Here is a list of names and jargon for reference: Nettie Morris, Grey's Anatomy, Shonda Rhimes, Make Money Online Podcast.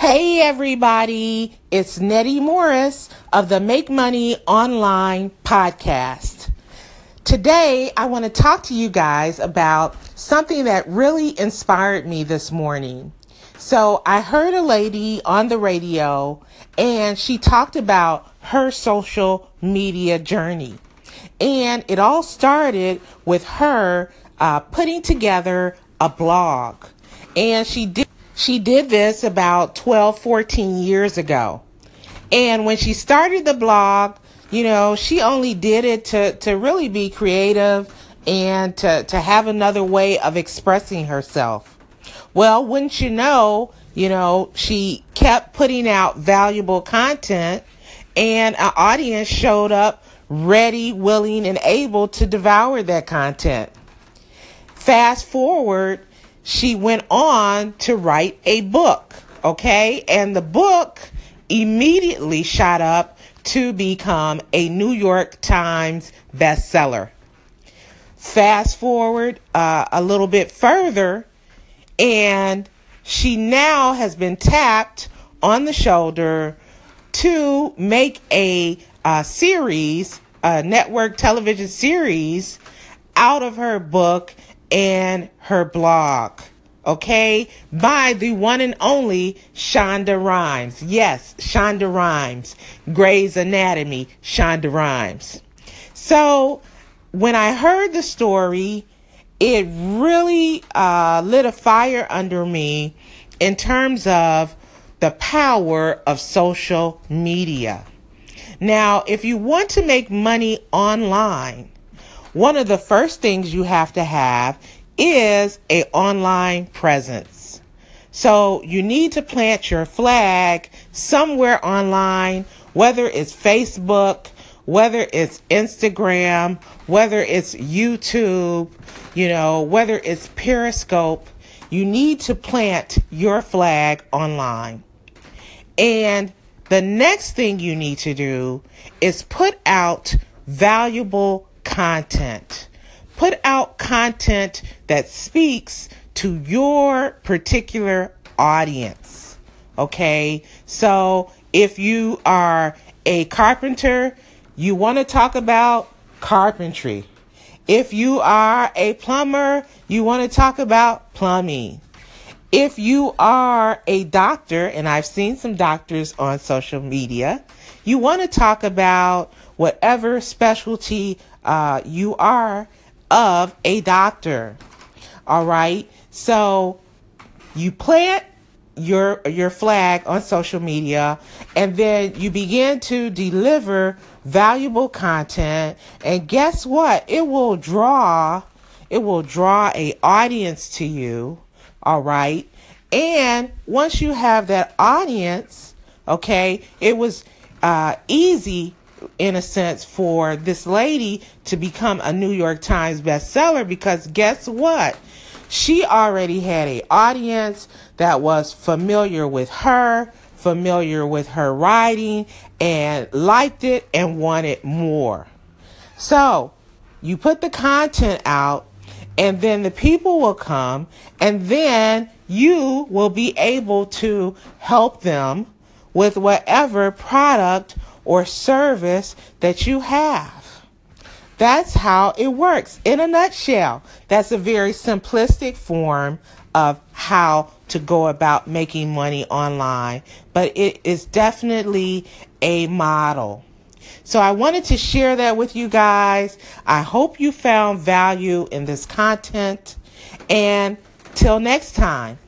Hey everybody, it's Nettie Morris of the Make Money Online Podcast. Today, I want to talk to you guys about something that really inspired me this morning. So I heard a lady on the radio and she talked about her social media journey. And it all started with her putting together a blog. And she did this about 12, 14 years ago. And when she started the blog, you know, she only did it to really be creative and to have another way of expressing herself. Well, wouldn't you know, she kept putting out valuable content and an audience showed up ready, willing, and able to devour that content. Fast forward, she went on to write a book, okay? And the book immediately shot up to become a New York Times bestseller. Fast forward a little bit further, and she now has been tapped on the shoulder to make a series, a network television series out of her book and her blog, okay, by the one and only Shonda Rhimes. Yes, Shonda Rhimes, Grey's Anatomy, Shonda Rhimes. So when I heard the story, it really lit a fire under me in terms of the power of social media. Now, if you want to make money online, one of the first things you have to have is an online presence. So you need to plant your flag somewhere online, whether it's Facebook, whether it's Instagram, whether it's YouTube, you know, whether it's Periscope. You need to plant your flag online. And the next thing you need to do is put out valuable content. Put out content that speaks to your particular audience. Okay, so if you are a carpenter, you want to talk about carpentry. If you are a plumber, you want to talk about plumbing. If you are a doctor, and I've seen some doctors on social media, you want to talk about whatever specialty you are of a doctor. All right. So you plant your flag on social media, and then you begin to deliver valuable content. And guess what? It will draw a audience to you. All right. And once you have that audience, okay, it was easy, in a sense, for this lady to become a New York Times bestseller, because guess what? She already had an audience that was familiar with her writing, and liked it and wanted more. So you put the content out, and then the people will come, and then you will be able to help them with whatever product or service that you have. That's how it works. In a nutshell, that's a very simplistic form of how to go about making money online, but it is definitely a model. So I wanted to share that with you guys. I hope you found value in this content. And till next time.